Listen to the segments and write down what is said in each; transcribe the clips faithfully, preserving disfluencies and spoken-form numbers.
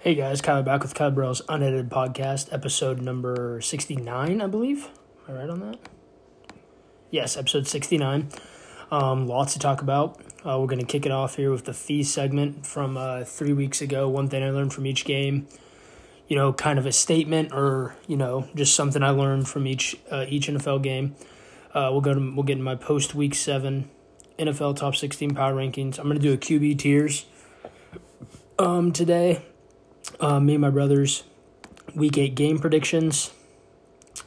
Hey guys, Kyler back with Kyler Burrow's Unedited Podcast, episode number sixty-nine, I believe. Am I right on that? Yes, episode sixty-nine. Um, lots to talk about. Uh, we're going to kick it off here with the fee segment from uh, three weeks ago. One thing I learned from each game, you know, kind of a statement or, you know, just something I learned from each uh, each N F L game. Uh, we'll go to, we'll get in my post week seven N F L top sixteen power rankings. I'm going to do a Q B tiers um, today. Uh, me and my brothers, week eight game predictions,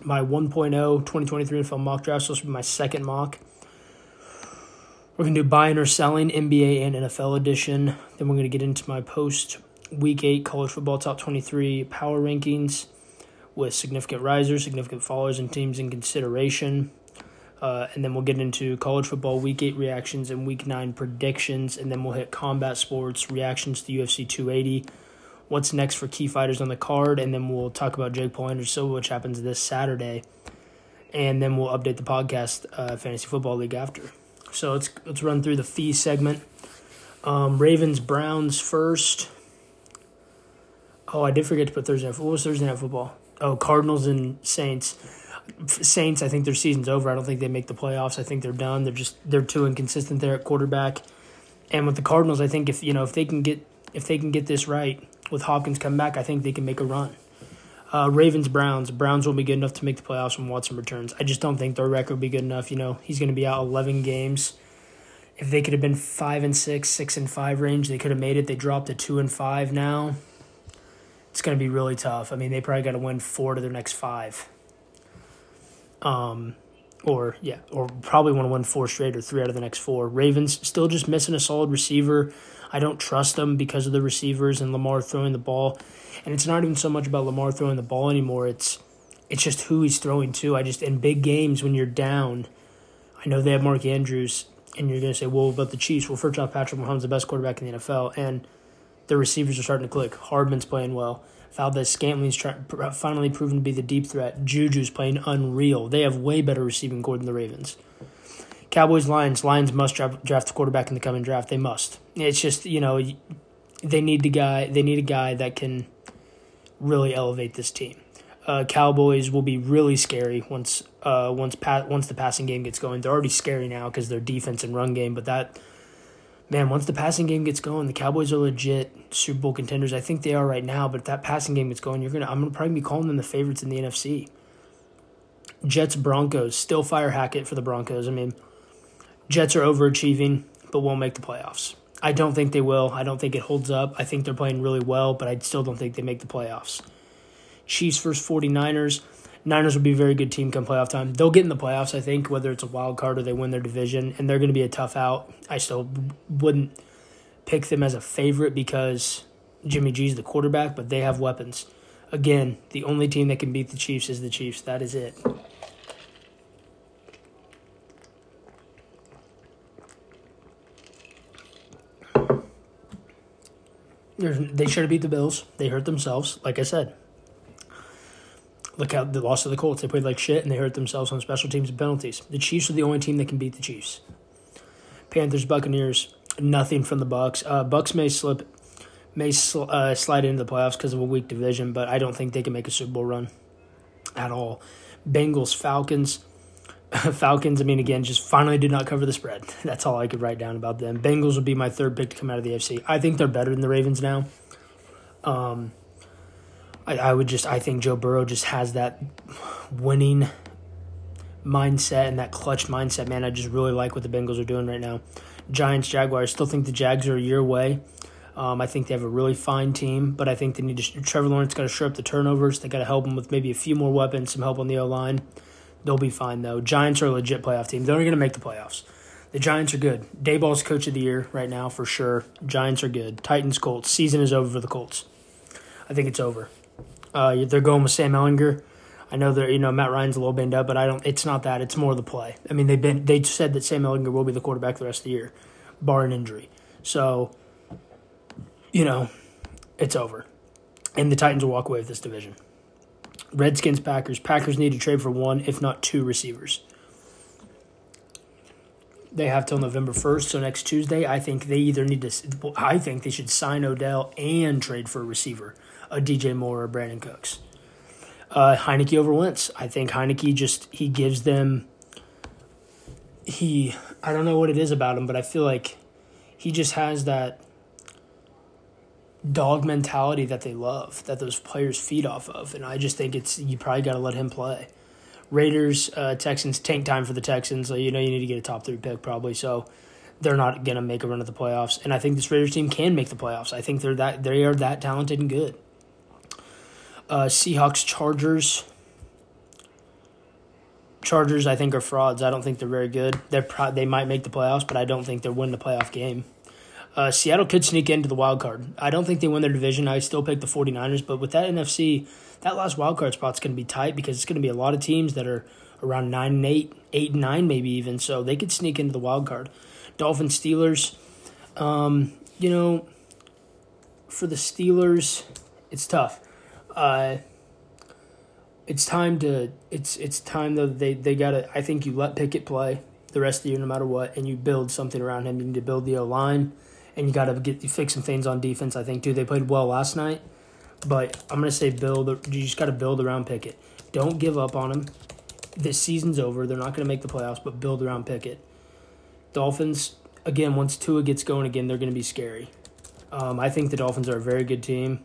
my one point oh twenty twenty-three N F L mock draft, so this will be my second mock. We're going to do buying or selling, N B A and N F L edition. Then we're going to get into my post week eight college football top twenty-three power rankings with significant risers, significant followers, and teams in consideration. Uh, and then we'll get into college football week eight reactions and week nine predictions. And then we'll hit combat sports, reactions to U F C two eighty. What's next for key fighters on the card, and then we'll talk about Jake Paul, Anderson Silva, which happens this Saturday, and then we'll update the podcast, uh, Fantasy Football League after. So let's let's run through the fee segment. Um, Ravens Browns first. Oh, I did forget to put Thursday Night Football. What was Thursday Night Football? Oh, Cardinals and Saints. Saints, I think their season's over. I don't think they make the playoffs. I think they're done. They're just they're too inconsistent there at quarterback, and with the Cardinals, I think if you know if they can get if they can get this right. With Hopkins coming back, I think they can make a run. Uh, Ravens, Browns. Browns will be good enough to make the playoffs when Watson returns. I just don't think their record will be good enough. You know, he's going to be out eleven games. If they could have been five and six, six and five range, they could have made it. They dropped to two and five now. It's going to be really tough. I mean, they probably got to win four to their next five. Um, or yeah, or probably want to win four straight or three out of the next four. Ravens still just missing a solid receiver. I don't trust them because of the receivers and Lamar throwing the ball. And it's not even so much about Lamar throwing the ball anymore. It's it's just who he's throwing to. I just in big games when you're down, I know they have Mark Andrews, and you're going to say, well, about the Chiefs. Well, first off, Patrick Mahomes is the best quarterback in the N F L, and the receivers are starting to click. Hardman's playing well. Valdez-Scantling's try- finally proven to be the deep threat. Juju's playing unreal. They have way better receiving core than the Ravens. Cowboys, Lions. Lions must draft, draft the quarterback in the coming draft. They must. It's just, you know, they need the guy. They need a guy that can really elevate this team. Uh, Cowboys will be really scary once uh, once pa- once the passing game gets going. They're already scary now because their defense and run game. But that, man, once the passing game gets going, the Cowboys are legit Super Bowl contenders. I think they are right now. But if that passing game gets going, you're gonna I'm gonna probably be calling them the favorites in the N F C. Jets, Broncos. Still fire Hackett for the Broncos. I mean. Jets are overachieving, but won't make the playoffs. I don't think they will. I don't think it holds up. I think they're playing really well, but I still don't think they make the playoffs. Chiefs versus 49ers. Niners will be a very good team come playoff time. They'll get in the playoffs, I think, whether it's a wild card or they win their division, and they're going to be a tough out. I still wouldn't pick them as a favorite because Jimmy G's the quarterback, but they have weapons. Again, the only team that can beat the Chiefs is the Chiefs. That is it. They should have beat the Bills. They hurt themselves, like I said. Look out, the loss to the Colts. They played like shit, and they hurt themselves on special teams and penalties. The Chiefs are the only team that can beat the Chiefs. Panthers, Buccaneers, nothing from the Bucs. Uh, Bucs may slip, may sl- uh, slide into the playoffs because of a weak division, but I don't think they can make a Super Bowl run at all. Bengals, Falcons. Falcons, I mean, again, just finally did not cover the spread. That's all I could write down about them. Bengals would be my third pick to come out of the A F C. I think they're better than the Ravens now. Um, I, I would just, I think Joe Burrow just has that winning mindset and that clutch mindset. Man, I just really like what the Bengals are doing right now. Giants, Jaguars, still think the Jags are a year away. Um, I think they have a really fine team, but I think they need to, Trevor Lawrence got to shore up the turnovers. They got to help him with maybe a few more weapons, some help on the O-line. They'll be fine, though. Giants are a legit playoff team. They're going to make the playoffs. The Giants are good. Dayball's coach of the year right now for sure. Giants are good. Titans, Colts. Season is over for the Colts. I think it's over. Uh, they're going with Sam Ehlinger. I know they're you know Matt Ryan's a little banged up, but I don't. It's not that. It's more the play. I mean, they've been they said that Sam Ehlinger will be the quarterback the rest of the year, barring injury. So, you know, it's over, and the Titans will walk away with this division. Redskins, Packers. Packers need to trade for one, if not two, receivers. They have till November first, so next Tuesday. I think they either need to – I think they should sign Odell and trade for a receiver, a D J Moore or Brandon Cooks. Uh, Heineke over Wentz. I think Heineke just – he gives them – he – I don't know what it is about him, but I feel like he just has that dog mentality that they love, that those players feed off of, and I just think it's – you probably got to let him play. Raiders, uh, Texans, tank time for the Texans. So, you know, you need to get a top three pick probably. So they're not going to make a run at the playoffs. And I think this Raiders team can make the playoffs. I think they're that they are that talented and good. Uh, Seahawks, Chargers. Chargers, I think, are frauds. I don't think they're very good. They're pro- They might make the playoffs, but I don't think they'll win the playoff game. Uh, Seattle could sneak into the wild card. I don't think they win their division. I still pick the 49ers, but with that N F C, that last wild card spot's going to be tight because it's going to be a lot of teams that are around nine and eight, eight and nine maybe even, so they could sneak into the wild card. Dolphins, Steelers, um, you know, for the Steelers, it's tough. Uh, it's time to it's it's time though they they got to I think you let Pickett play the rest of the year no matter what, and you build something around him. You need to build the O-line. And you got to get you fix some things on defense, I think, too. They played well last night. But I'm going to say build. You just got to build around Pickett. Don't give up on him. This season's over. They're not going to make the playoffs, but build around Pickett. Dolphins, again, once Tua gets going again, they're going to be scary. Um, I think the Dolphins are a very good team.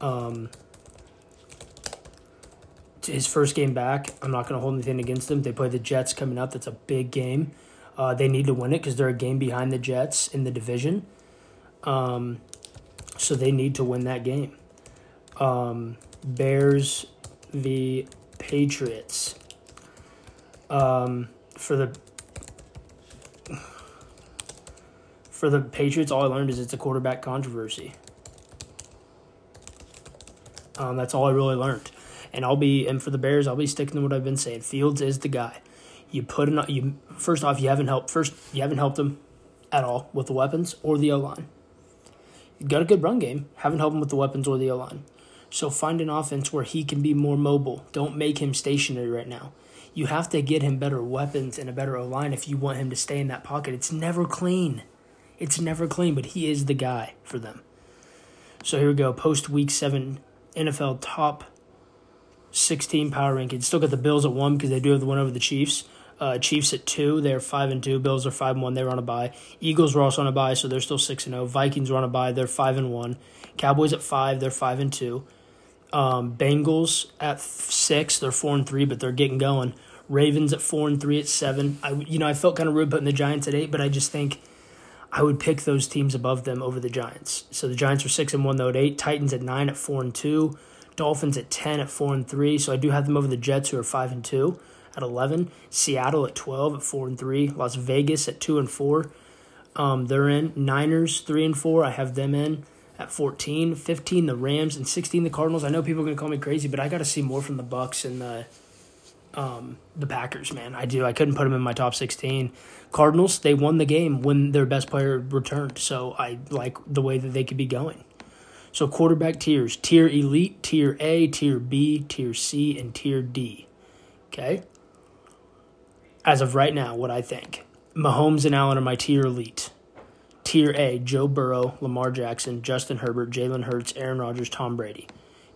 Um, his first game back, I'm not going to hold anything against them. They play the Jets coming up. That's a big game. Uh, they need to win it because they're a game behind the Jets in the division. Um, so they need to win that game. Um, Bears v. Patriots. Um, for the for the Patriots, all I learned is it's a quarterback controversy. Um, that's all I really learned. And I'll be and for the Bears, I'll be sticking to what I've been saying. Fields is the guy. You put in, you first off you haven't helped first you haven't helped them at all with the weapons or the O line. You got a good run game, haven't helped him with the weapons or the O line. So find an offense where he can be more mobile. Don't make him stationary right now. You have to get him better weapons and a better O line if you want him to stay in that pocket. It's never clean. It's never clean, but he is the guy for them. So here we go. Post week seven N F L top sixteen power rankings. Still got the Bills at one because they do have the win over the Chiefs. Uh, Chiefs at two, they're five and two. Bills are five and one, they were on a bye. Eagles were also on a bye, so they're still six and zero. Vikings were on a bye, they're five and one. Cowboys at five, they're five and two. Um, Bengals at six, they're four and three, but they're getting going. Ravens at four and three at seven. I you know I felt kind of rude putting the Giants at eight, but I just think I would pick those teams above them over the Giants. So the Giants are six and one though at eight. Titans at nine at four and two. Dolphins at ten at four and three. So I do have them over the Jets who are five and two. At eleven, Seattle at twelve at four and three, Las Vegas at two and four, um, they're in. Niners three and four, I have them in at fourteen, fifteen the Rams and sixteen the Cardinals. I know people are gonna call me crazy, but I got to see more from the Bucks and the um, the Packers, man. I do. I couldn't put them in my top sixteen. Cardinals, they won the game when their best player returned, so I like the way that they could be going. So quarterback tiers: tier elite, tier A, tier B, tier C, and tier D. Okay. As of right now, what I think. Mahomes and Allen are my tier elite. Tier A, Joe Burrow, Lamar Jackson, Justin Herbert, Jalen Hurts, Aaron Rodgers, Tom Brady.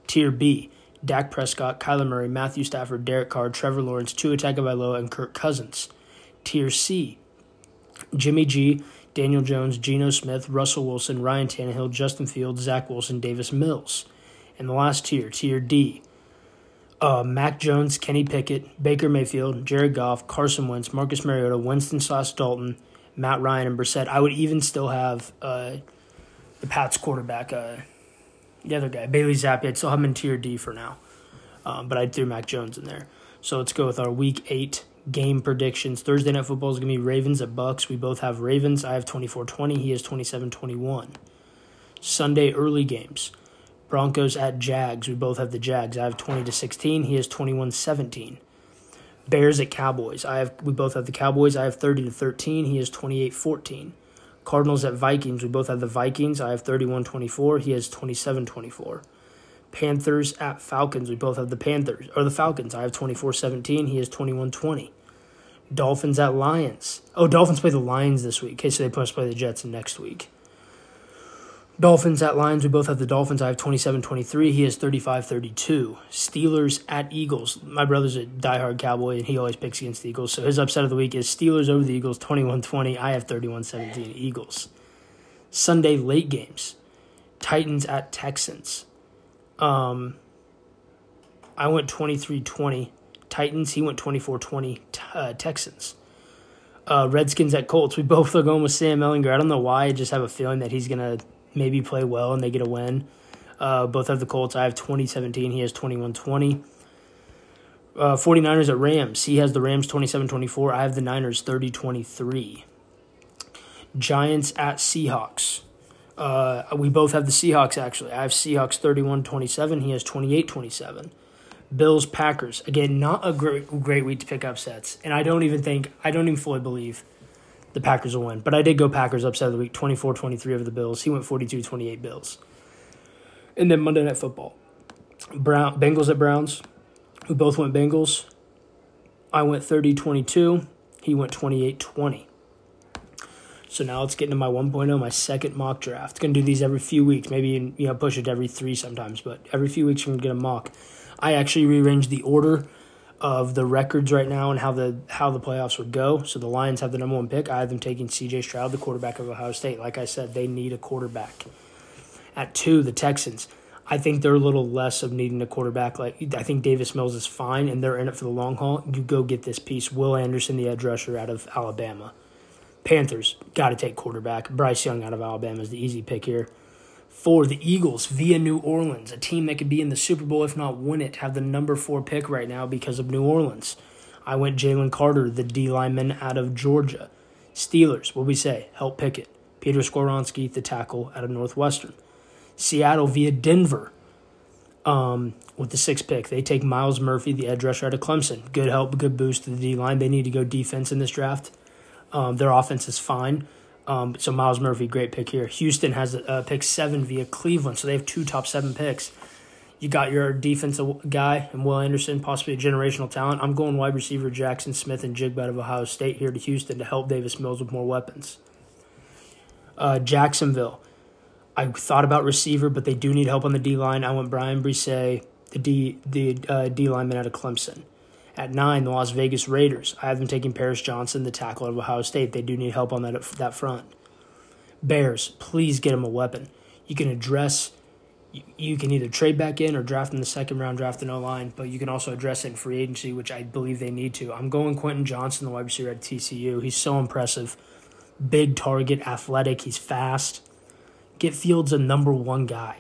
Tier B, Dak Prescott, Kyler Murray, Matthew Stafford, Derek Carr, Trevor Lawrence, Tua Tagovailoa, and Kirk Cousins. Tier C, Jimmy G, Daniel Jones, Geno Smith, Russell Wilson, Ryan Tannehill, Justin Fields, Zach Wilson, Davis Mills. And the last tier, Tier D. Uh, Mac Jones, Kenny Pickett, Baker Mayfield, Jared Goff, Carson Wentz, Marcus Mariota, Winston-Slash-Dalton, Matt Ryan, and Brissett. I would even still have uh, the Pats quarterback, uh, the other guy, Bailey Zappi. I'd still have him in tier D for now, um, but I threw Mac Jones in there. So let's go with our week eight game predictions. Thursday Night Football is going to be Ravens at Bucks. We both have Ravens. I have twenty-four twenty. He has twenty-seven twenty-one. Sunday early games. Broncos at Jags. We both have the Jags. I have twenty to sixteen. He has twenty-one seventeen. Bears at Cowboys. I have we both have the Cowboys. I have thirty to thirteen. He has twenty-eight fourteen. Cardinals at Vikings. We both have the Vikings. I have thirty-one twenty-four. He has twenty-seven twenty-four. Panthers at Falcons. We both have the Panthers or the Falcons. I have twenty-four seventeen. He has twenty-one twenty. Dolphins at Lions. Oh, Dolphins play the Lions this week. Okay, so they must play the Jets next week. Dolphins at Lions. We both have the Dolphins. I have twenty-seven twenty-three. He has thirty-five thirty-two. Steelers at Eagles. My brother's a diehard Cowboy, and he always picks against the Eagles. So his upset of the week is Steelers over the Eagles, twenty-one twenty. I have thirty-one seventeen Eagles. Sunday late games. Titans at Texans. Um, I went twenty-three twenty. Titans. He went twenty-four twenty. Uh, Texans. Uh, Redskins at Colts. We both are going with Sam Ehlinger. I don't know why. I just have a feeling that he's going to maybe play well and they get a win. Uh, both have the Colts. I have twenty seventeen. He has twenty-one twenty. Uh, 49ers at Rams. He has the Rams twenty-seven twenty-four. I have the Niners thirty twenty-three. Giants at Seahawks. Uh, we both have the Seahawks, actually. I have Seahawks thirty-one twenty-seven. He has twenty-eight twenty-seven. Bills, Packers. Again, not a great, great week to pick upsets. And I don't even think, I don't even fully believe the Packers will win. But I did go Packers upset of the week, twenty-four twenty-three over the Bills. He went forty-two twenty-eight Bills. And then Monday Night Football. Brown Bengals at Browns. We both went Bengals. I went thirty twenty-two. He went twenty-eight twenty. So now let's get into my one point oh, my second mock draft. Going to do these every few weeks. Maybe, you know, push it every three sometimes. But every few weeks I'm going to get a mock. I actually rearranged the order of the records right now and how the how the playoffs would go. So the Lions have the number one pick. I have them taking C J Stroud, the quarterback of Ohio State. Like I said, they need a quarterback. At two, the Texans. I think they're a little less of needing a quarterback. Like I think Davis Mills is fine, and they're in it for the long haul. You go get this piece. Will Anderson, the edge rusher out of Alabama. Panthers, got to take quarterback. Bryce Young out of Alabama is the easy pick here. Four, the Eagles via New Orleans, a team that could be in the Super Bowl if not win it, have the number four pick right now because of New Orleans. I went Jalen Carter, the D lineman out of Georgia. Steelers, what we say, help pick it. Peter Skoronski, the tackle out of Northwestern. Seattle via Denver um, with the sixth pick. They take Myles Murphy, the edge rusher out of Clemson. Good help, good boost to the D line. They need to go defense in this draft. Um, their offense is fine. Um, so Myles Murphy, great pick here. Houston has uh, pick seven via Cleveland, so they have two top seven picks. You got your defensive guy and Will Anderson, possibly a generational talent. I'm going wide receiver Jackson Smith and Jigba out of Ohio State here to Houston to help Davis Mills with more weapons. Uh, Jacksonville, I thought about receiver, but they do need help on the D line. I went Brian Brisset, the D the uh, D lineman out of Clemson. At nine, the Las Vegas Raiders. I have them taking Paris Johnson, the tackle out of Ohio State. They do need help on that that front. Bears, please get them a weapon. You can address, you, you can either trade back in or draft in the second round, draft an O-line, but you can also address it in free agency, which I believe they need to. I'm going Quentin Johnson, the wide receiver at T C U. He's so impressive. Big target, athletic, he's fast. Get Fields a number one guy.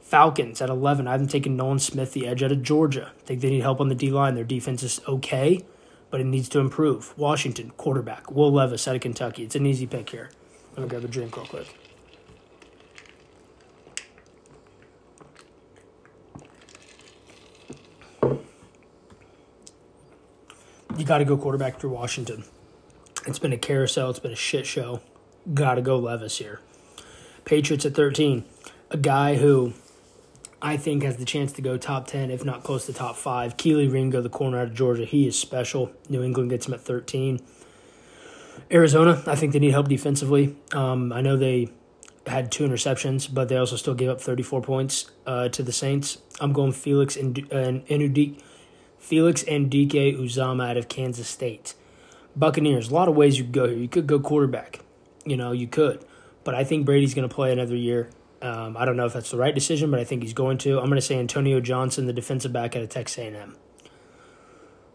Falcons at eleven. I haven't taken Nolan Smith, the edge out of Georgia. I think they need help on the D-line. Their defense is okay, but it needs to improve. Washington, quarterback. Will Levis out of Kentucky. It's an easy pick here. I'm going to grab a drink real quick. You got to go quarterback through Washington. It's been a carousel. It's been a shit show. Got to go Levis here. Patriots at thirteen. A guy who I think has the chance to go top ten, if not close to top five. Kelee Ringo, the corner out of Georgia. He is special. New England gets him at thirteen. Arizona, I think they need help defensively. Um, I know they had two interceptions, but they also still gave up thirty-four points uh, to the Saints. I'm going Felix and uh, Ndike, Felix Ndike Uzomah out of Kansas State. Buccaneers, a lot of ways you could go here. You could go quarterback. You know, you could. But I think Brady's going to play another year. Um, I don't know if that's the right decision, but I think he's going to. I'm going to say Antonio Johnson, the defensive back out of Texas A and M.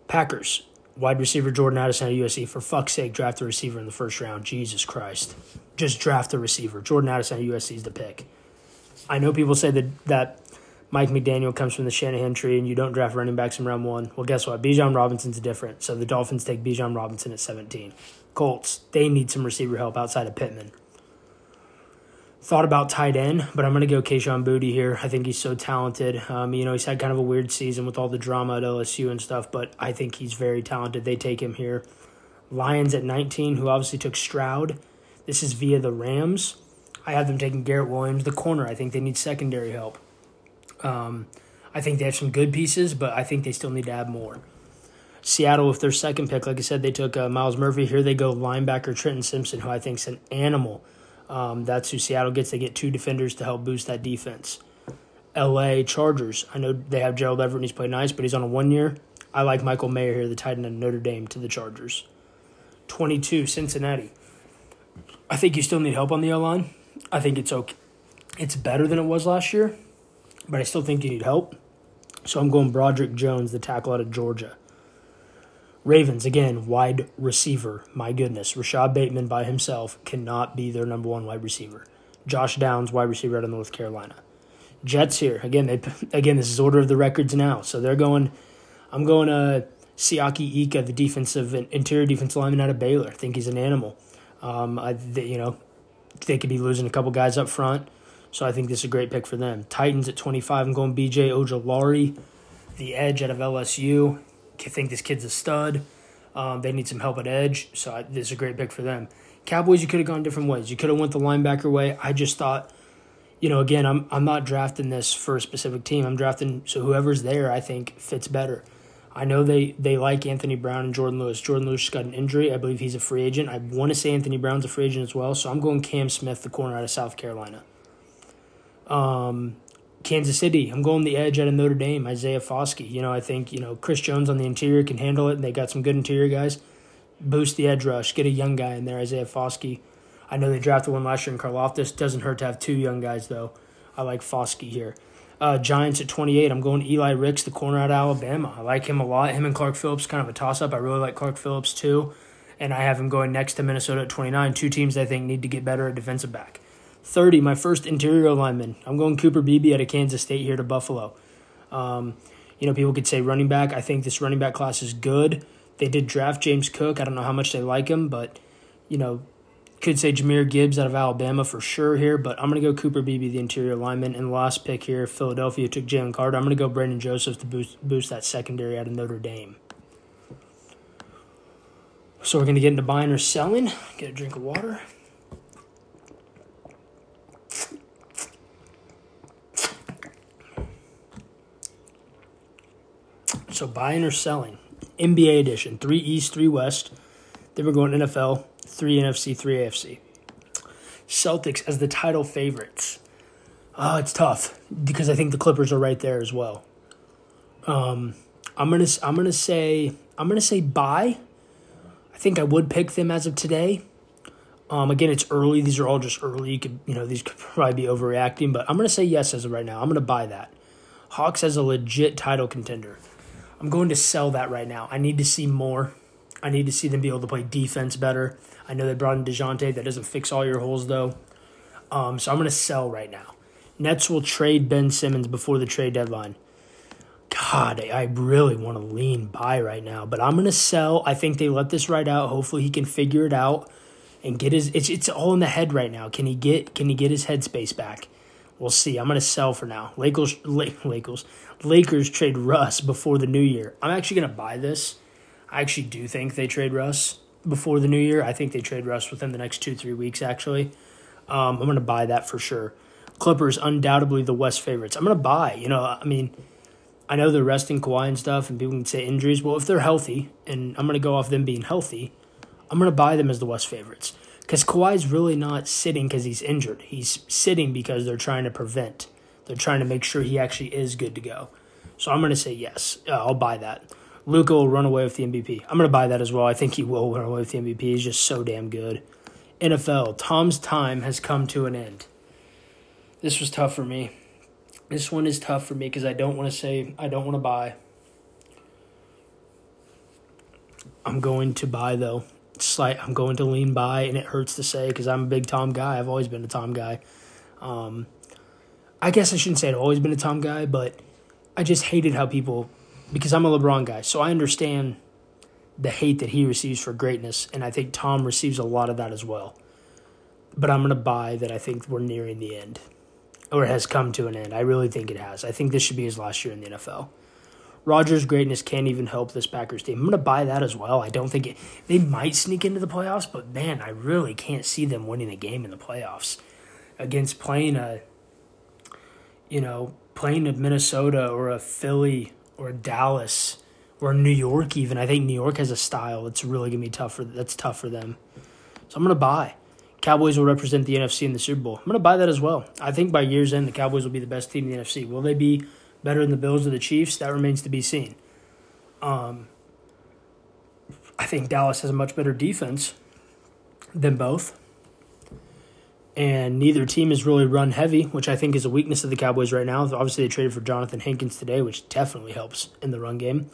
Packers, wide receiver Jordan Addison out of U S C. For fuck's sake, draft a receiver in the first round. Jesus Christ. Just draft a receiver. Jordan Addison out of U S C is the pick. I know people say that, that Mike McDaniel comes from the Shanahan tree and you don't draft running backs in round one. Well, guess what? Bijan Robinson's different, so the Dolphins take Bijan Robinson at seventeen. Colts, they need some receiver help outside of Pittman. Thought about tight end, but I'm going to go Kayshon Boutte here. I think he's so talented. Um, you know, he's had kind of a weird season with all the drama at L S U and stuff, but I think he's very talented. They take him here. Lions at nineteen, who obviously took Stroud. This is via the Rams. I have them taking Garrett Williams, the corner. I think they need secondary help. Um, I think they have some good pieces, but I think they still need to add more. Seattle with their second pick, like I said, they took uh, Myles Murphy. Here they go linebacker Trenton Simpson, who I think is an animal. Um, that's who Seattle gets. They get two defenders to help boost that defense. L A Chargers. I know they have Gerald Everett, and he's played nice, but he's on a one-year. I like Michael Mayer here, the tight end of Notre Dame, to the Chargers. twenty-two, Cincinnati. I think you still need help on the O-line. I think it's okay. It's better than it was last year, but I still think you need help. So I'm going Broderick Jones, the tackle out of Georgia. Ravens, again, wide receiver. My goodness, Rashad Bateman by himself cannot be their number one wide receiver. Josh Downs, wide receiver out of North Carolina. Jets here. Again, they again this is order of the records now. So they're going – I'm going to Siaki Ika, the defensive interior defensive lineman out of Baylor. I think he's an animal. Um, I they, you know, they could be losing a couple guys up front. So I think this is a great pick for them. Titans at twenty-five. I'm going B J Ojolari, the edge out of L S U. I think this kid's a stud. Um, they need some help at edge, so I, this is a great pick for them. Cowboys, you could have gone different ways. You could have went the linebacker way. I just thought, you know, again, I'm I'm not drafting this for a specific team. I'm drafting so whoever's there I think fits better. I know they, they like Anthony Brown and Jordan Lewis. Jordan Lewis got an injury. I believe he's a free agent. I want to say Anthony Brown's a free agent as well, so I'm going Cam Smith, the corner out of South Carolina. Um, Kansas City, I'm going the edge out of Notre Dame, Isaiah Foskey. You know, I think, you know, Chris Jones on the interior can handle it, and they got some good interior guys. Boost the edge rush. Get a young guy in there, Isaiah Foskey. I know they drafted one last year in Karlaftis. Doesn't hurt to have two young guys, though. I like Foskey here. Uh, Giants at twenty-eight. I'm going Eli Ricks, the corner out of Alabama. I like him a lot. Him and Clark Phillips, kind of a toss-up. I really like Clark Phillips, too. And I have him going next to Minnesota at twenty-nine. Two teams I think need to get better at defensive back. thirty, my first interior lineman. I'm going Cooper Beebe out of Kansas State here to Buffalo. Um, you know, people could say running back. I think this running back class is good. They did draft James Cook. I don't know how much they like him, but, you know, could say Jahmyr Gibbs out of Alabama for sure here, but I'm going to go Cooper Beebe, the interior lineman. And last pick here, Philadelphia took Jalen Carter. I'm going to go Brandon Joseph to boost, boost that secondary out of Notre Dame. So we're going to get into buying or selling. Get a drink of water. So buying or selling, N B A edition, three East, three West. Then we're going N F L, three N F C, three A F C. Celtics as the title favorites. Oh, it's tough because I think the Clippers are right there as well. Um, I'm gonna, I'm gonna say, I'm gonna say buy. I think I would pick them as of today. Um, again, it's early. These are all just early. You could, you know, these could probably be overreacting, but I'm gonna say yes as of right now. I'm gonna buy that. Hawks as a legit title contender. I'm going to sell that right now. I need to see more. I need to see them be able to play defense better. I know they brought in DeJounte. That doesn't fix all your holes, though. Um, so I'm going to sell right now. Nets will trade Ben Simmons before the trade deadline. God, I really want to lean buy right now. But I'm going to sell. I think they let this ride out. Hopefully he can figure it out and get his – it's it's all in the head right now. Can he get Can he get his headspace back? We'll see. I'm going to sell for now. Lakers, Lakers, Lakers trade Russ before the new year. I'm actually going to buy this. I actually do think they trade Russ before the new year. I think they trade Russ within the next two, three weeks, actually. Um, I'm going to buy that for sure. Clippers, undoubtedly the West favorites. I'm going to buy. You know, I mean, I know they're resting Kawhi and stuff, and people can say injuries. Well, if they're healthy, and I'm going to go off them being healthy, I'm going to buy them as the West favorites. Because Kawhi's really not sitting because he's injured. He's sitting because they're trying to prevent. They're trying to make sure he actually is good to go. So I'm going to say yes. Uh, I'll buy that. Luka will run away with the M V P. I'm going to buy that as well. I think he will run away with the M V P. He's just so damn good. N F L, Tom's time has come to an end. This was tough for me. This one is tough for me because I don't want to say, I don't want to buy. I'm going to buy, though. Slight, I'm going to lean by, and it hurts to say because I'm a big Tom guy. I've always been a Tom guy. Um, I guess I shouldn't say I've always been a Tom guy, but I just hated how people – because I'm a LeBron guy, so I understand the hate that he receives for greatness, and I think Tom receives a lot of that as well. But I'm going to buy that I think we're nearing the end, or it has come to an end. I really think it has. I think this should be his last year in the N F L. Rodgers' greatness can't even help this Packers team. I'm going to buy that as well. I don't think it, they might sneak into the playoffs, but, man, I really can't see them winning a game in the playoffs against playing a, you know, playing a Minnesota or a Philly or a Dallas or New York even. I think New York has a style. It's really going to be tough for, that's tough for them. So I'm going to buy. Cowboys will represent the N F C in the Super Bowl. I'm going to buy that as well. I think by year's end, the Cowboys will be the best team in the N F C. Will they be better than the Bills or the Chiefs? That remains to be seen. Um, I think Dallas has a much better defense than both. And neither team is really run heavy, which I think is a weakness of the Cowboys right now. Obviously, they traded for Jonathan Hankins today, which definitely helps in the run game.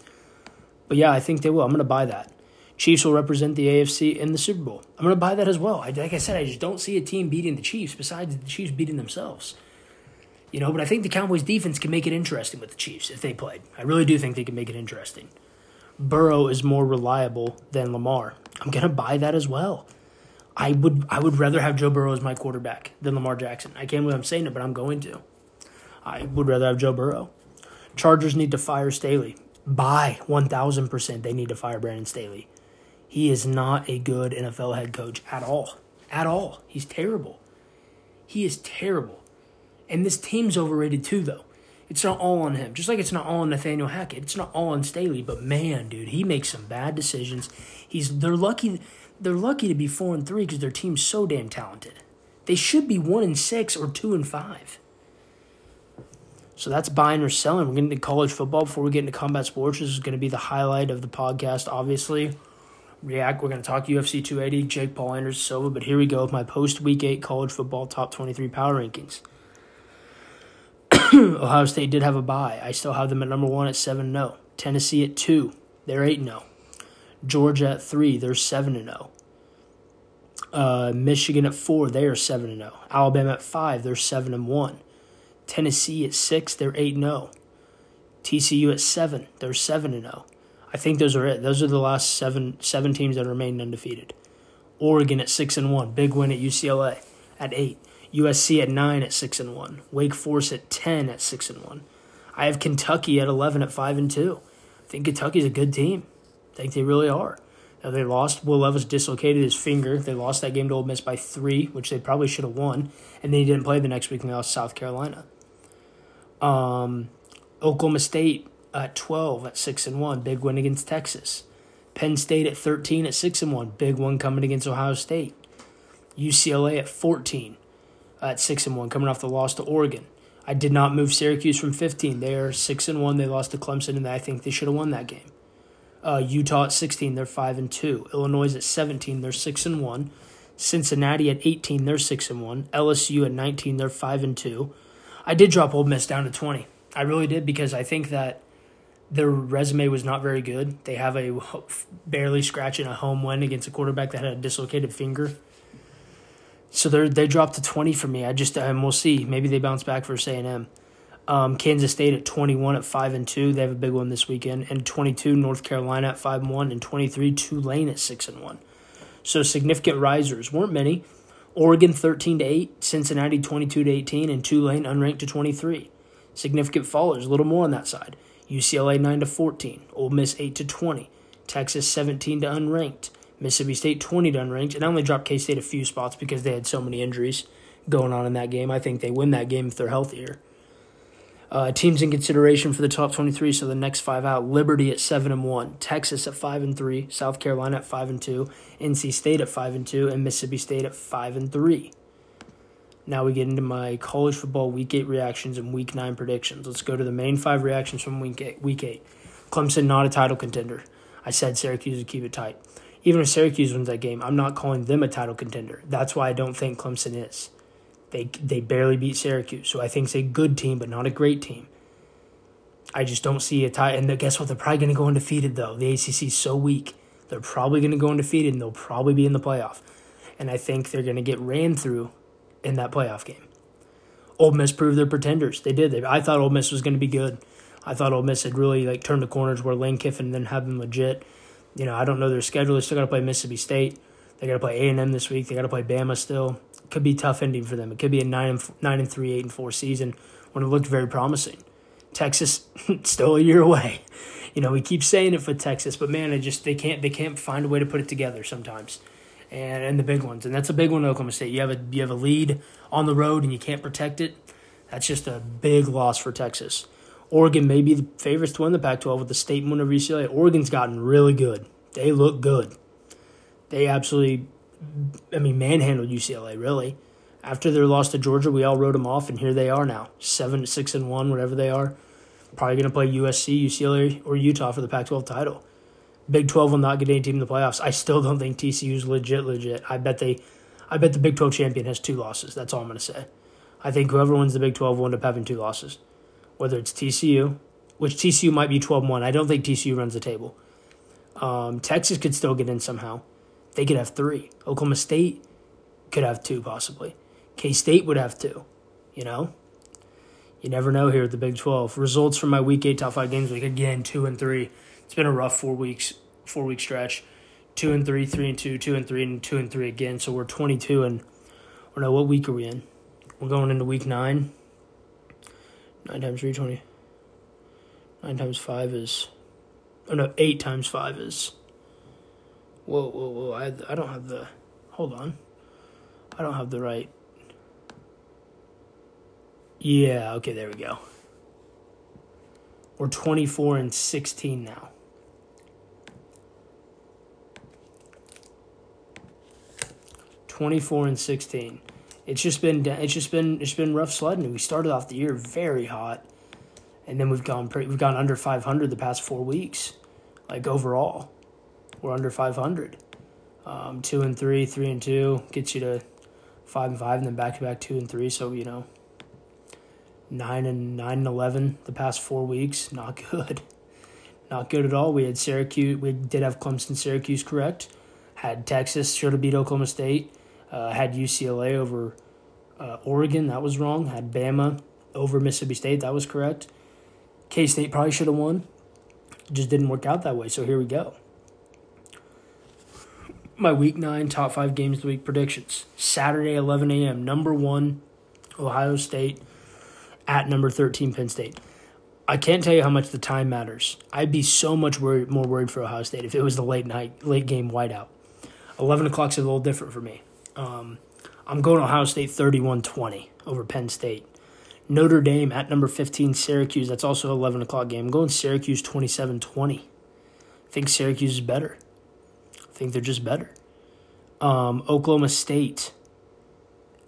But, yeah, I think they will. I'm going to buy that. Chiefs will represent the A F C in the Super Bowl. I'm going to buy that as well. I, like I said, I just don't see a team beating the Chiefs besides the Chiefs beating themselves. You know, but I think the Cowboys' defense can make it interesting with the Chiefs if they played. I really do think they can make it interesting. Burrow is more reliable than Lamar. I'm going to buy that as well. I would I would rather have Joe Burrow as my quarterback than Lamar Jackson. I can't believe I'm saying it, but I'm going to. I would rather have Joe Burrow. Chargers need to fire Staley. By one thousand percent, they need to fire Brandon Staley. He is not a good N F L head coach at all. At all. He's terrible. He is terrible. And this team's overrated too, though. It's not all on him. Just like it's not all on Nathaniel Hackett. It's not all on Staley. But, man, dude, he makes some bad decisions. He's They're lucky... They're lucky to be four and three because their team's so damn talented. They should be one and six or two and five. So that's buying or selling. We're getting into college football before we get into combat sports. This is going to be the highlight of the podcast, obviously. React. We're going to talk U F C two eighty, Jake Paul, Anderson Silva. But here we go with my post week eight college football top twenty-three power rankings. Ohio State did have a bye. I still have them at number one at seven zero. Tennessee at two. They're eight zero. Georgia at three, they're seven and oh. Uh, Michigan at four, they are seven and oh. Alabama at five, they're seven and one. Tennessee at six, they're eight and oh. T C U at seven, they're seven and oh. I think those are it. Those are the last seven seven teams that remain undefeated. Oregon at six and one, big win at U C L A at eight. U S C at nine at six and one. Wake Forest at ten at six and one. I have Kentucky at eleven at five and two. I think Kentucky's a good team. I think they really are. Now, they lost. Will Levis dislocated his finger. They lost that game to Ole Miss by three, which they probably should have won. And they didn't play the next week, and they lost South Carolina. Um, Oklahoma State at twelve at six and one, big win against Texas. Penn State at thirteen at six and one, big one coming against Ohio State. U C L A at fourteen at six and one, coming off the loss to Oregon. I did not move Syracuse from fifteen. They are six and one. They lost to Clemson, and I think they should have won that game. Uh, Utah at sixteen, they're five and two. Illinois at seventeen, they're six and one. Cincinnati at eighteen, they're six and one. L S U at nineteen, they're five and two. I did drop Ole Miss down to twenty. I really did because I think that their resume was not very good. They have a barely scratching a home win against a quarterback that had a dislocated finger. So they they dropped to twenty for me. I just um, we'll see. Maybe they bounce back versus A and M. Um, Kansas State at twenty-one at five and two. They have a big one this weekend. And twenty-two, North Carolina at five and one. And twenty-three, Tulane at six and one. So significant risers. Weren't many. Oregon thirteen to eight. Cincinnati twenty-two to eighteen. And Tulane unranked to twenty-three. Significant fallers. A little more on that side. U C L A nine to fourteen. Ole Miss eight to twenty. Texas seventeen to unranked. Mississippi State twenty to unranked. And I only dropped K-State a few spots because they had so many injuries going on in that game. I think they win that game if they're healthier. Uh, teams in consideration for the top twenty-three, so the next five out. Liberty at seven and one, Texas at five and three, South Carolina at five and two, N C State at five and two, and Mississippi State at five and three. Now we get into my college football week eight reactions and week nine predictions. Let's go to the main five reactions from week eight. Week eight. Clemson not a title contender. I said Syracuse would keep it tight. Even if Syracuse wins that game, I'm not calling them a title contender. That's why I don't think Clemson is. They they barely beat Syracuse, so I think it's a good team, but not a great team. I just don't see a tie. And guess what? They're probably going to go undefeated, though. The A C C is so weak. They're probably going to go undefeated, and they'll probably be in the playoff. And I think they're going to get ran through in that playoff game. Ole Miss proved they're pretenders. They did. They, I thought Ole Miss was going to be good. I thought Ole Miss had really like turned the corners where Lane Kiffin then had them legit. You know, I don't know their schedule. They still got to play Mississippi State. They got to play A and M this week. They got to play Bama still. Could be a tough ending for them. It could be a nine and nine and three, eight and four season when it looked very promising. Texas still a year away. You know, we keep saying it for Texas, but man, it just they can't they can't find a way to put it together sometimes. And and the big ones, and that's a big one to Oklahoma State. You have a you have a lead on the road and you can't protect it. That's just a big loss for Texas. Oregon may be the favorites to win the Pac twelve with a statement win over U C L A. Oregon's gotten really good. They look good. They absolutely, I mean, manhandled U C L A, really. After their loss to Georgia, we all wrote them off, and here they are now, seven, six, and one, whatever they are. Probably going to play U S C, U C L A, or Utah for the Pac twelve title. Big twelve will not get any team in the playoffs. I still don't think T C U's legit, legit. I bet they, I bet the Big twelve champion has two losses. That's all I'm going to say. I think whoever wins the Big twelve will end up having two losses, whether it's T C U, which T C U might be twelve and one. I don't think T C U runs the table. Um, Texas could still get in somehow. They could have three. Oklahoma State could have two, possibly. K-State would have two, you know? You never know here at the Big twelve. Results from my Week eight Top five Games Week, again, two and three. It's been a rough four weeks, four-week stretch. two and three, three and two, two and three, and two and three again. So we're twenty-two and, or no, what week are we in? We're going into week nine. nine times three, twenty. nine times five is, oh no, eight times five is, whoa, whoa, whoa, I, I don't have the, hold on. I don't have the right. Yeah, okay, there we go. We're twenty-four and sixteen now. Twenty-four and sixteen. It's just been it's just been it's been rough sledding. We started off the year very hot, and then we've gone pretty, we've gone under five hundred the past four weeks. Like overall, we're under five hundred. Um, two and three, three and two gets you to five and five, and then back to back two and three. So you know. Nine and nine and eleven the past four weeks, not good, not good at all. We had Syracuse, we did have Clemson, Syracuse, correct. Had Texas, should have beat Oklahoma State. Uh, had U C L A over uh, Oregon, that was wrong. Had Bama over Mississippi State, that was correct. K State probably should have won, just didn't work out that way. So here we go. My Week Nine Top Five Games of the Week predictions: Saturday, eleven a.m. Number one, Ohio State. At number thirteen, Penn State. I can't tell you how much the time matters. I'd be so much worried, more worried for Ohio State if it was the late night, late game whiteout. eleven o'clock's a little different for me. Um, I'm going Ohio State thirty-one twenty over Penn State. Notre Dame at number fifteen, Syracuse. That's also an eleven o'clock game. I'm going Syracuse twenty-seven twenty. I think Syracuse is better. I think they're just better. Um, Oklahoma State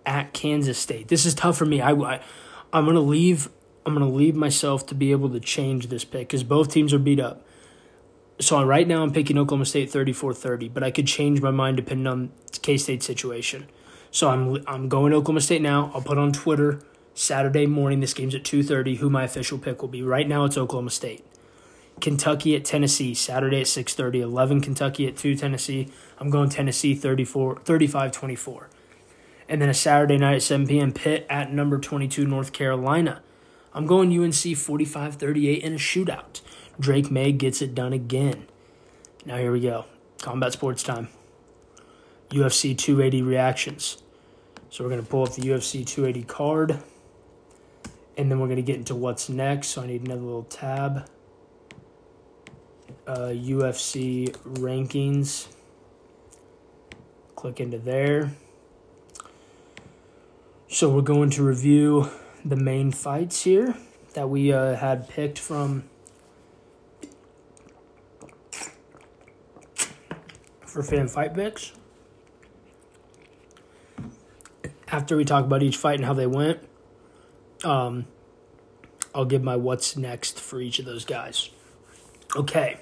at Kansas State. This is tough for me. I... I I'm gonna leave. I'm gonna leave myself to be able to change this pick because both teams are beat up. So right now I'm picking Oklahoma State thirty-four thirty, but I could change my mind depending on K-State's situation. So I'm I'm going to Oklahoma State now. I'll put on Twitter Saturday morning. This game's at two thirty. Who my official pick will be? Right now it's Oklahoma State. Kentucky at Tennessee Saturday at six thirty. eleven Kentucky at two Tennessee. I'm going Tennessee thirty-four thirty-five twenty-four. And then a Saturday night at seven p.m., Pitt at number twenty-two, North Carolina. I'm going U N C forty-five thirty-eight in a shootout. Drake May gets it done again. Now here we go. Combat sports time. U F C two eighty reactions. So we're going to pull up the U F C two eighty card. And then we're going to get into what's next. So I need another little tab. Uh, U F C rankings. Click into there. So we're going to review the main fights here that we uh, had picked from for fan fight picks. After we talk about each fight and how they went, um, I'll give my what's next for each of those guys. Okay,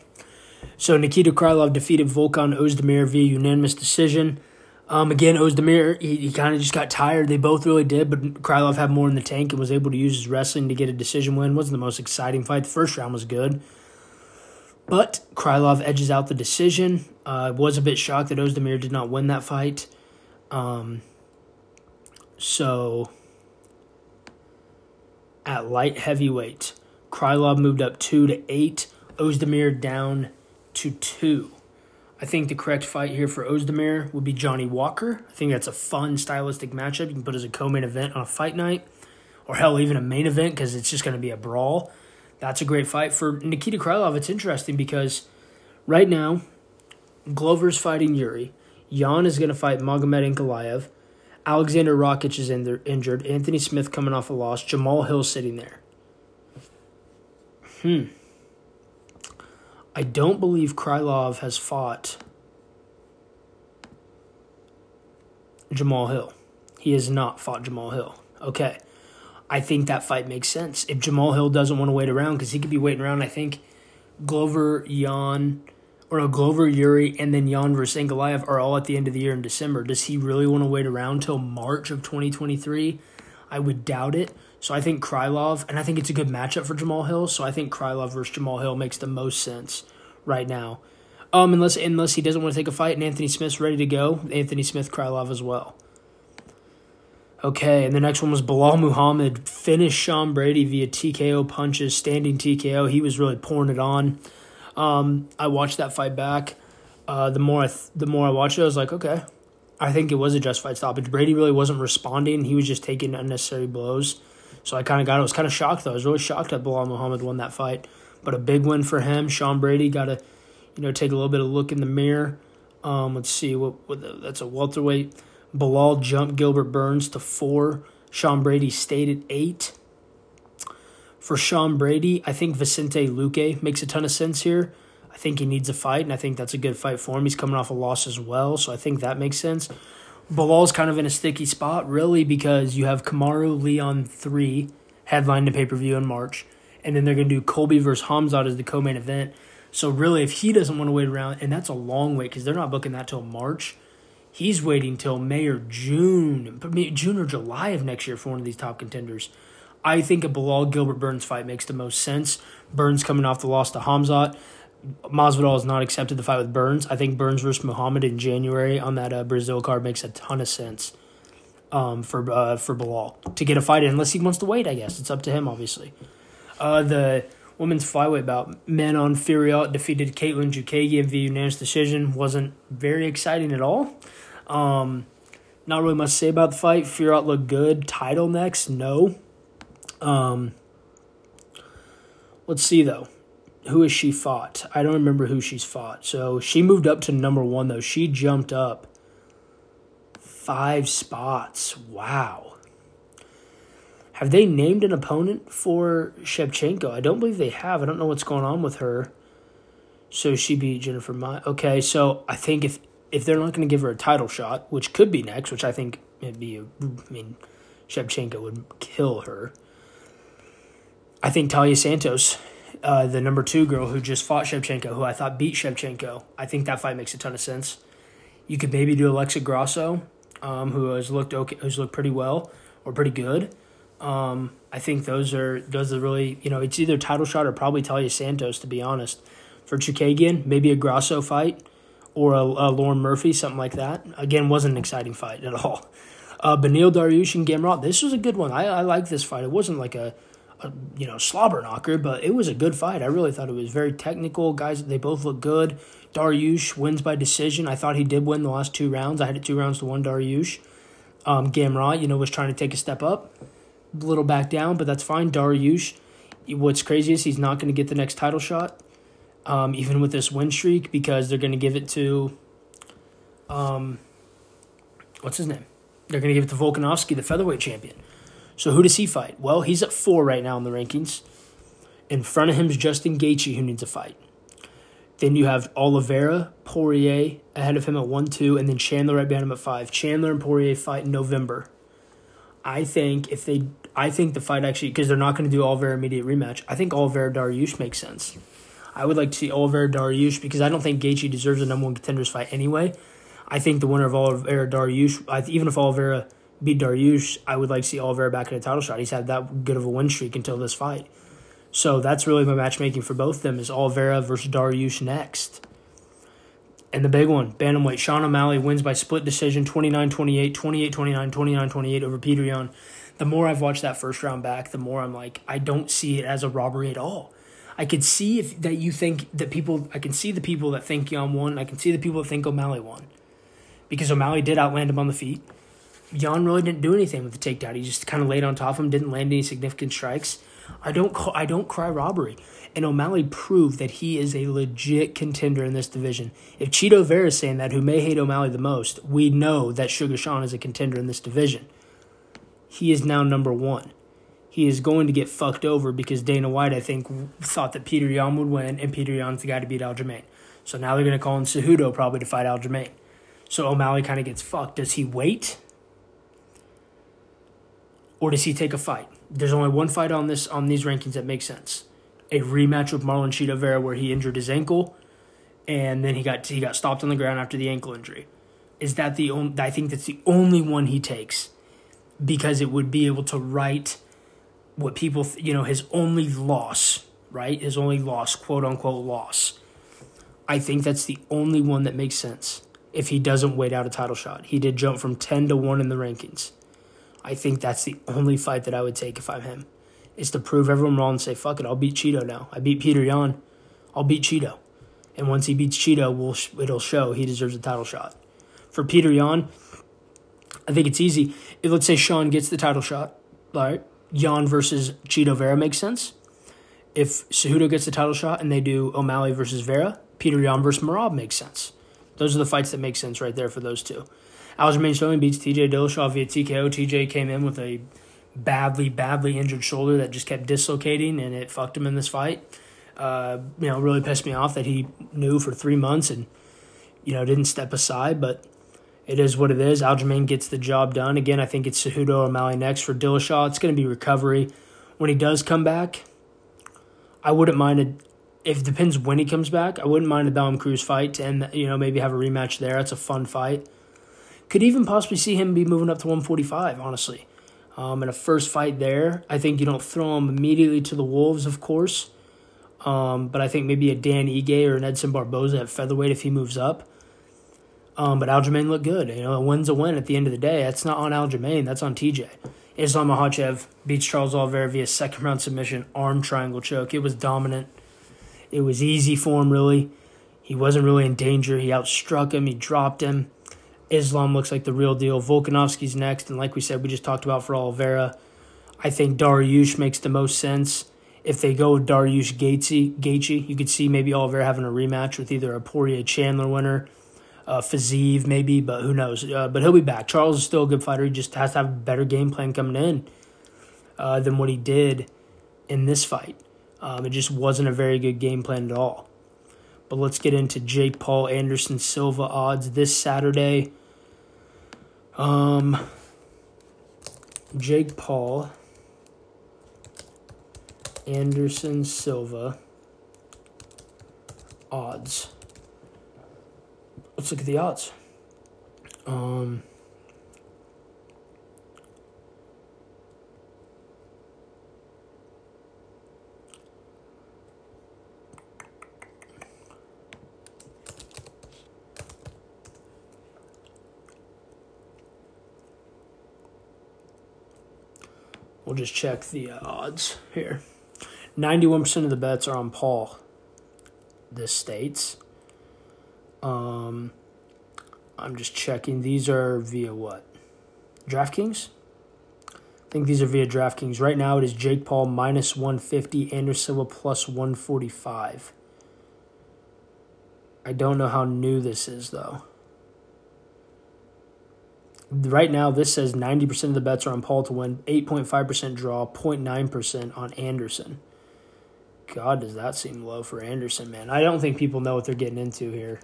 so Nikita Krylov defeated Volkan Ozdemir via unanimous decision. Um, again, Ozdemir, he, he kind of just got tired. They both really did, but Krylov had more in the tank and was able to use his wrestling to get a decision win. Wasn't the most exciting fight. The first round was good. But Krylov edges out the decision. I uh, was a bit shocked that Ozdemir did not win that fight. Um, so, at light heavyweight, Krylov moved up two to eight. Ozdemir down to two. I think the correct fight here for Ozdemir would be Johnny Walker. I think that's a fun, stylistic matchup. You can put it as a co-main event on a fight night, or hell, even a main event because it's just going to be a brawl. That's a great fight. For Nikita Krylov, it's interesting because right now, Glover's fighting Yuri. Jan is going to fight Magomed Ankalaev. Alexander Rakic is in there, injured. Anthony Smith coming off a loss. Jamahal Hill sitting there. Hmm. I don't believe Krylov has fought Jamal Hill. He has not fought Jamal Hill. Okay. I think that fight makes sense. If Jamal Hill doesn't want to wait around, because he could be waiting around, I think Glover, Jan, or Glover, Uri, and then Jan versus Angalaev are all at the end of the year in December. Does he really want to wait around till March of twenty twenty-three? I would doubt it. So I think Krylov, and I think it's a good matchup for Jamal Hill, so I think Krylov versus Jamal Hill makes the most sense right now. Um, unless unless he doesn't want to take a fight and Anthony Smith's ready to go, Anthony Smith, Krylov as well. Okay, and the next one was Bilal Muhammad finished Sean Brady via T K O punches, standing T K O. He was really pouring it on. Um, I watched that fight back. Uh, the more I th- the more I watched it, I was like, okay, I think it was a justified stoppage. Brady really wasn't responding; he was just taking unnecessary blows. So I kind of got it. I was kind of shocked though. I was really shocked that Bilal Muhammad won that fight, but a big win for him. Sean Brady got to, you know, take a little bit of a look in the mirror. Um, let's see what, what the, that's a welterweight. Bilal jumped Gilbert Burns to four. Sean Brady stayed at eight. For Sean Brady, I think Vicente Luque makes a ton of sense here. I think he needs a fight, and I think that's a good fight for him. He's coming off a loss as well, so I think that makes sense. Bilal's kind of in a sticky spot, really, because you have Kamaru Usman three headlined the pay-per-view in March, and then they're going to do Colby versus Hamzat as the co-main event. So really, if he doesn't want to wait around, and that's a long wait because they're not booking that till March, he's waiting till May or June, June or July of next year for one of these top contenders. I think a Bilal-Gilbert Burns fight makes the most sense. Burns coming off the loss to Hamzat. Masvidal has not accepted the fight with Burns. I think Burns versus Muhammad in January on that uh, Brazil card makes a ton of sense um, for uh, for Bilal to get a fight in, unless he wants to wait, I guess. It's up to him, obviously. Uh, the women's flyweight bout, Manon Fiorot defeated Caitlin Jukagian via unanimous decision. Wasn't very exciting at all. Um, not really much to say about the fight. Fiorot looked good. Title next? No. Um, let's see, though. Who has she fought? I don't remember who she's fought. So she moved up to number one, though. She jumped up five spots. Wow. Have they named an opponent for Shevchenko? I don't believe they have. I don't know what's going on with her. So she beat Jennifer Mai. Okay, so I think if If they're not going to give her a title shot, which could be next, which I think it'd be, a, I mean, Shevchenko would kill her. I think Talia Santos, uh, the number two girl who just fought Shevchenko, who I thought beat Shevchenko, I think that fight makes a ton of sense. You could maybe do Alexa Grasso, um, who has looked okay, who's looked pretty well or pretty good. Um, I think those are those are really, you know, it's either title shot or probably Talia Santos, to be honest. For Chukagian, maybe a Grasso fight. Or a, a Lauren Murphy, something like that. Again, wasn't an exciting fight at all. Uh, Beneil Dariush and Gamrot. This was a good one. I, I like this fight. It wasn't like a, a, you know, slobber knocker, but it was a good fight. I really thought it was very technical. Guys, they both look good. Dariush wins by decision. I thought he did win the last two rounds. I had it two rounds to one Dariush. Um, Gamrot, you know, was trying to take a step up, a little back down, but that's fine. Dariush, what's crazy is he's not going to get the next title shot. Um, even with this win streak, because they're going to give it to, um, what's his name? They're going to give it to Volkanovski, the featherweight champion. So who does he fight? Well, he's at four right now in the rankings. In front of him is Justin Gaethje, who needs a fight. Then you have Oliveira, Poirier ahead of him at one two, and then Chandler right behind him at five. Chandler and Poirier fight in November. I think if they, I think the fight actually, because they're not going to do Oliveira immediate rematch, I think Oliveira Dariush makes sense. I would like to see Oliveira Dariush because I don't think Gaethje deserves a number one contenders fight anyway. I think the winner of Oliveira Dariush, even if Oliveira beat Dariush, I would like to see Oliveira back in a title shot. He's had that good of a win streak until this fight. So that's really my matchmaking for both of them is Oliveira versus Dariush next. And the big one, bantamweight, Sean O'Malley wins by split decision twenty-nine twenty-eight, twenty-eight twenty-nine, twenty-nine twenty-eight over Petr Yan. The more I've watched that first round back, the more I'm like, I don't see it as a robbery at all. I could see if that you think that people – I can see the people that think Yan won. I can see the people that think O'Malley won because O'Malley did outland him on the feet. Yan really didn't do anything with the takedown. He just kind of laid on top of him, didn't land any significant strikes. I don't call, I don't cry robbery. And O'Malley proved that he is a legit contender in this division. If Chito Vera is saying that, who may hate O'Malley the most, we know that Sugar Sean is a contender in this division. He is now number one. he is going to get fucked over because Dana White, I think, thought that Peter Yan would win, and Peter Yan's the guy to beat Aljamain. So now they're going to call in Cejudo probably to fight Aljamain. So O'Malley kind of gets fucked. Does he wait? Or does he take a fight? There's only one fight on this on these rankings that makes sense. A rematch with Marlon Cheeto Vera where he injured his ankle, and then he got he got stopped on the ground after the ankle injury. Is that the only? I think that's the only one he takes, because it would be able to right what people, you know, his only loss, right? His only loss, quote unquote loss. I think that's the only one that makes sense if he doesn't wait out a title shot. He did jump from ten to one in the rankings. I think that's the only fight that I would take if I'm him, is to prove everyone wrong and say, fuck it, I'll beat Cheeto now. I beat Peter Yan. I'll beat Cheeto. And once he beats Cheeto, we'll sh- it'll show he deserves a title shot. For Peter Yan, I think it's easy. If, let's say Sean gets the title shot, all right, Yan versus Cheeto Vera makes sense. If Cejudo gets the title shot and they do O'Malley versus Vera, Peter Yan versus Merab makes sense. Those are the fights that make sense right there for those two. Aljamain Sterling beats T J Dillashaw via T K O. T J came in with a badly, badly injured shoulder that just kept dislocating, and it fucked him in this fight. Uh, you know, really pissed me off that he knew for three months and, you know, didn't step aside, but it is what it is. Aljamain gets the job done. Again, I think it's Cejudo or Malley next for Dillashaw. It's going to be recovery. When he does come back, I wouldn't mind it. If it depends when he comes back, I wouldn't mind a Bellum Cruz fight and, you know, maybe have a rematch there. That's a fun fight. Could even possibly see him be moving up to one forty-five, honestly. Um, in a first fight there, I think you don't throw him immediately to the Wolves, of course. Um, but I think maybe a Dan Ige or an Edson Barboza at featherweight if he moves up. Um, but Aljamain looked good. You know, a win's a win at the end of the day. That's not on Aljamain. That's on T J. Islam Makhachev beats Charles Oliveira via second-round submission, arm triangle choke. It was dominant. It was easy for him, really. He wasn't really in danger. He outstruck him. He dropped him. Islam looks like the real deal. Volkanovski's next, and like we said, we just talked about for Oliveira. I think Dariush makes the most sense. If they go with Dariush Gaethje, you could see maybe Oliveira having a rematch with either a Poirier-Chandler winner, uh, Fazeev maybe, but who knows. Uh, but he'll be back. Charles is still a good fighter. He just has to have a better game plan coming in uh, than what he did in this fight. Um, it just wasn't a very good game plan at all. But let's get into Jake Paul, Anderson Silva odds this Saturday. Um, Jake Paul, Anderson Silva, odds. Let's look at the odds. Um, We'll just check the uh, odds here. ninety-one percent of the bets are on Paul. This states. Um, I'm just checking. These are via what? DraftKings? I think these are via DraftKings. Right now it is Jake Paul minus one fifty, Anderson Silva plus one forty-five. I don't know how new this is, though. Right now, this says ninety percent of the bets are on Paul to win, eight point five percent draw, zero point nine percent on Anderson. God, does that seem low for Anderson, man. I don't think people know what they're getting into here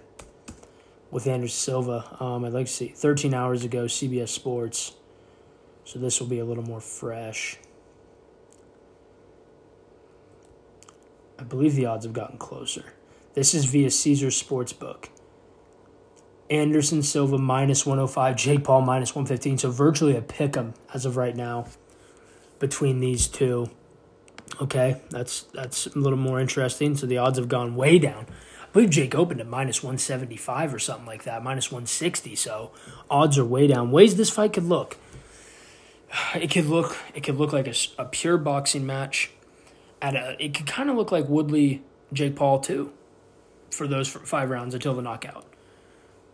with Anderson Silva. Um, I'd like to see thirteen hours ago, C B S Sports. So this will be a little more fresh. I believe the odds have gotten closer. This is via Caesars Sportsbook. Anderson Silva minus one oh five, Jake Paul minus one fifteen. So virtually a pick'em as of right now between these two. Okay, that's that's a little more interesting. So the odds have gone way down. I believe Jake opened at minus one seventy-five or something like that, minus one sixty. So odds are way down. Ways this fight could look. It could look it could look like a, a pure boxing match. At a, it could kind of look like Woodley, Jake Paul too, for those five rounds until the knockout.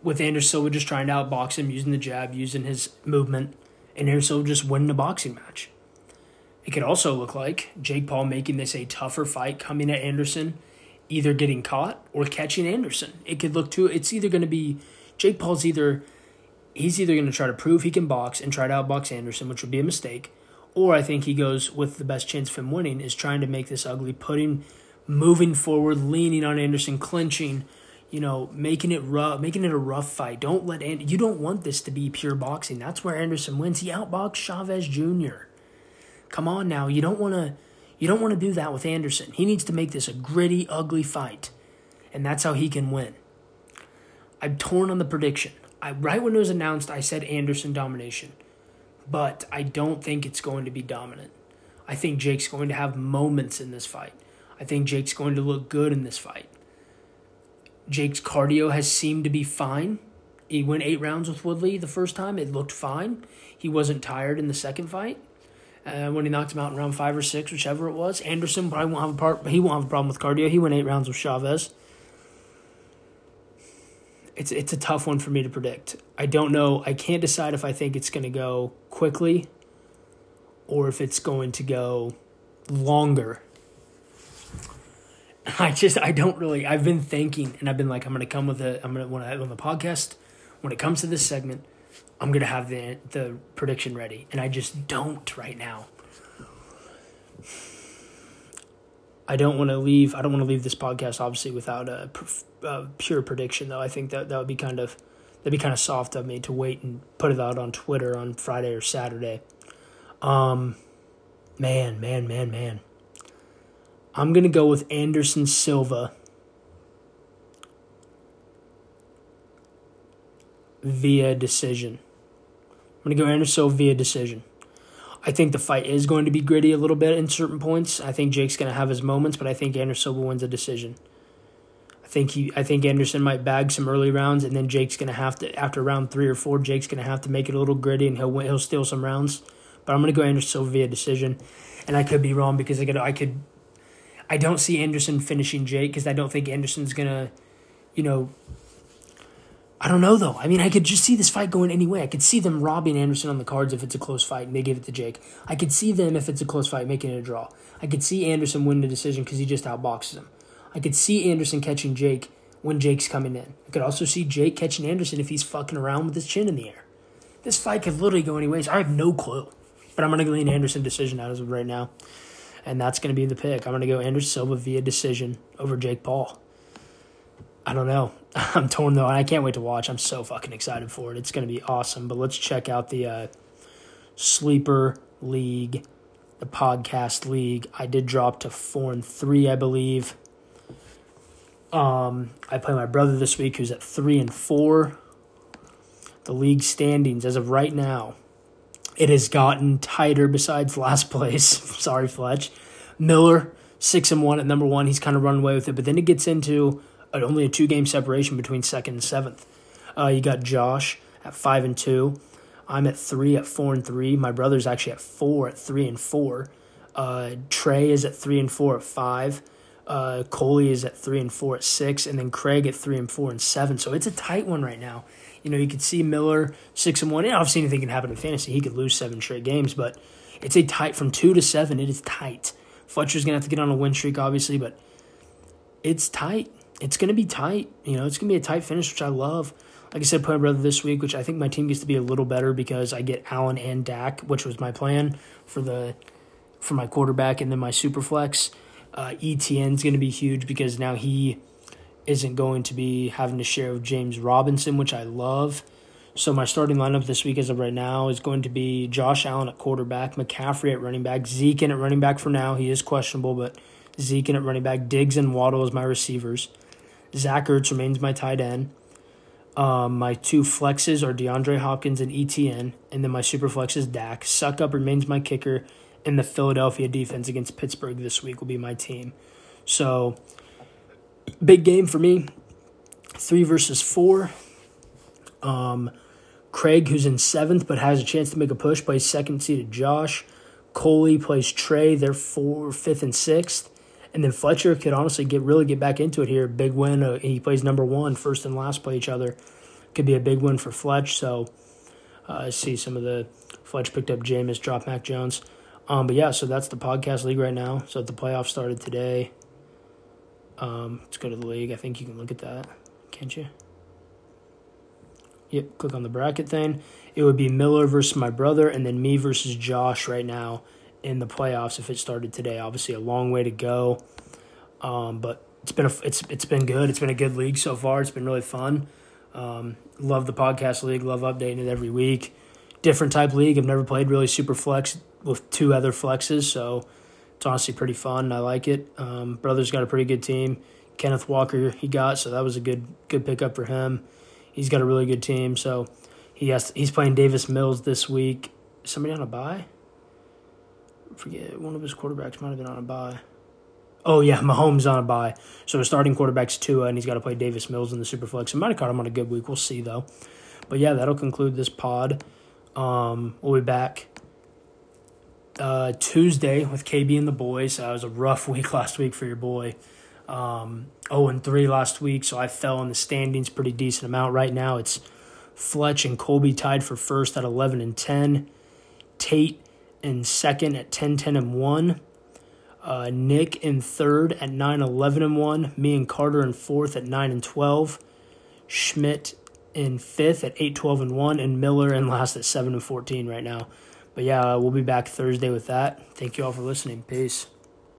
With Anderson Silva just trying to outbox him, using the jab, using his movement, and Anderson Silva just winning a boxing match. It could also look like Jake Paul making this a tougher fight, coming at Anderson, either getting caught or catching Anderson. It could look too. It's either going to be Jake Paul's either he's either going to try to prove he can box and try to outbox Anderson, which would be a mistake, or I think he goes with the best chance of him winning is trying to make this ugly, putting, moving forward, leaning on Anderson, clinching, you know, making it rough, making it a rough fight. Don't let and you don't want this to be pure boxing. That's where Anderson wins. He outboxed Chavez Junior Come on now, you don't want to, you don't want to do that with Anderson. He needs to make this a gritty, ugly fight, and that's how he can win. I'm torn on the prediction. I, right when it was announced, I said Anderson domination, but I don't think it's going to be dominant. I think Jake's going to have moments in this fight. I think Jake's going to look good in this fight. Jake's cardio has seemed to be fine. He went eight rounds with Woodley the first time. It looked fine. He wasn't tired in the second fight uh, when he knocked him out in round five or six, whichever it was. Anderson probably won't have a part. He won't have a problem with cardio. He went eight rounds with Chavez. It's it's a tough one for me to predict. I don't know. I can't decide if I think it's going to go quickly or if it's going to go longer. I just, I don't really, I've been thinking, and I've been like, I'm going to come with a, I'm going to, when I have on the podcast, when it comes to this segment, I'm going to have the the prediction ready. And I just don't right now. I don't want to leave, I don't want to leave this podcast, obviously, without a, a pure prediction, though. I think that, that would be kind of, that'd be kind of soft of me to wait and put it out on Twitter on Friday or Saturday. Um, man, man, man, man. I'm going to go with Anderson Silva via decision. I'm going to go Anderson Silva via decision. I think the fight is going to be gritty a little bit in certain points. I think Jake's going to have his moments, but I think Anderson Silva wins a decision. I think he, I think Anderson might bag some early rounds, and then Jake's going to have to, after round three or four, Jake's going to have to make it a little gritty, and he'll he'll steal some rounds. But I'm going to go Anderson Silva via decision, and I could be wrong because I could I could. I don't see Anderson finishing Jake because I don't think Anderson's going to, you know, I don't know, though. I mean, I could just see this fight going any way. I could see them robbing Anderson on the cards if it's a close fight and they give it to Jake. I could see them, if it's a close fight, making it a draw. I could see Anderson win the decision because he just outboxes him. I could see Anderson catching Jake when Jake's coming in. I could also see Jake catching Anderson if he's fucking around with his chin in the air. This fight could literally go any ways. I have no clue. But I'm going to lean Anderson decision out as of right now. And that's going to be the pick. I'm going to go Anderson Silva via decision over Jake Paul. I don't know. I'm torn, though, and I can't wait to watch. I'm so fucking excited for it. It's going to be awesome. But let's check out the uh, Sleeper League, the Podcast League. I did drop to four and three, I believe. Um, I play my brother this week, who's at three and four. The league standings as of right now. It has gotten tighter besides last place. Sorry, Fletch. Miller, six and one at number one. He's kind of run away with it. But then it gets into only a two-game separation between second and seventh. Uh, you got Josh at five and two. I'm at three at four and three. My brother's actually at four at three and four. Uh, Trey is at three and four at five. Uh, Coley is at three and four at six. And then Craig at three and four and seven. So it's a tight one right now. You know, you could see Miller six and one. And obviously, anything can happen in fantasy. He could lose seven straight games, but it's a tight from two to seven. It is tight. Fletcher's gonna have to get on a win streak, obviously, but it's tight. It's gonna be tight. You know, it's gonna be a tight finish, which I love. Like I said, play my brother this week, which I think my team gets to be a little better because I get Allen and Dak, which was my plan for the for my quarterback, and then my super flex. Uh, E T N's gonna be huge because now he isn't going to be having to share with James Robinson, which I love. So my starting lineup this week as of right now is going to be Josh Allen at quarterback, McCaffrey at running back, Zeke in at running back for now. He is questionable, but Zeke in at running back, Diggs and Waddle as my receivers. Zach Ertz remains my tight end. Um, my two flexes are DeAndre Hopkins and E T N, and then my super flex is Dak. Suckup remains my kicker, and the Philadelphia defense against Pittsburgh this week will be my team. So big game for me, three versus four. Um, Craig, who's in seventh but has a chance to make a push, plays second seeded Josh. Coley plays Trey. They're four, fifth, and sixth. And then Fletcher could honestly get really get back into it here. Big win. Uh, he plays number one. First and last play each other. Could be a big win for Fletch. So I uh, see some of the Fletch picked up Jameis, dropped Mac Jones. Um, but yeah, so that's the podcast league right now. So the playoffs started today. Um, let's go to the league. I think you can look at that, can't you? Yep, click on the bracket thing. It would be Miller versus my brother and then me versus Josh right now in the playoffs if it started today. Obviously, a long way to go, um, but it's been a, it's it's been good. It's been a good league so far. It's been really fun. Um, love the podcast league. Love updating it every week. Different type league. I've never played really super flex with two other flexes, so it's honestly pretty fun. I like it. Um, brother's got a pretty good team. Kenneth Walker he got, so that was a good good pickup for him. He's got a really good team, so he has to, he's playing Davis Mills this week. Is somebody on a bye? I forget, one of his quarterbacks might have been on a bye. Oh, yeah, Mahomes on a bye. So his starting quarterback's Tua, and he's got to play Davis Mills in the Superflex. I might have caught him on a good week. We'll see, though. But, yeah, that'll conclude this pod. Um, we'll be back uh, Tuesday with K B and the boys. That was a rough week last week for your boy. Um, oh and three last week, so I fell in the standings pretty decent amount. Right now it's Fletch and Colby tied for first at eleven and ten. Tate in second at ten ten and one. Uh, Nick in third at nine eleven and one. Me and Carter in fourth at nine and twelve. Schmidt in fifth at eight twelve and one. And Miller in last at seven and fourteen right now. But yeah, we'll be back Thursday with that. Thank you all for listening. Peace.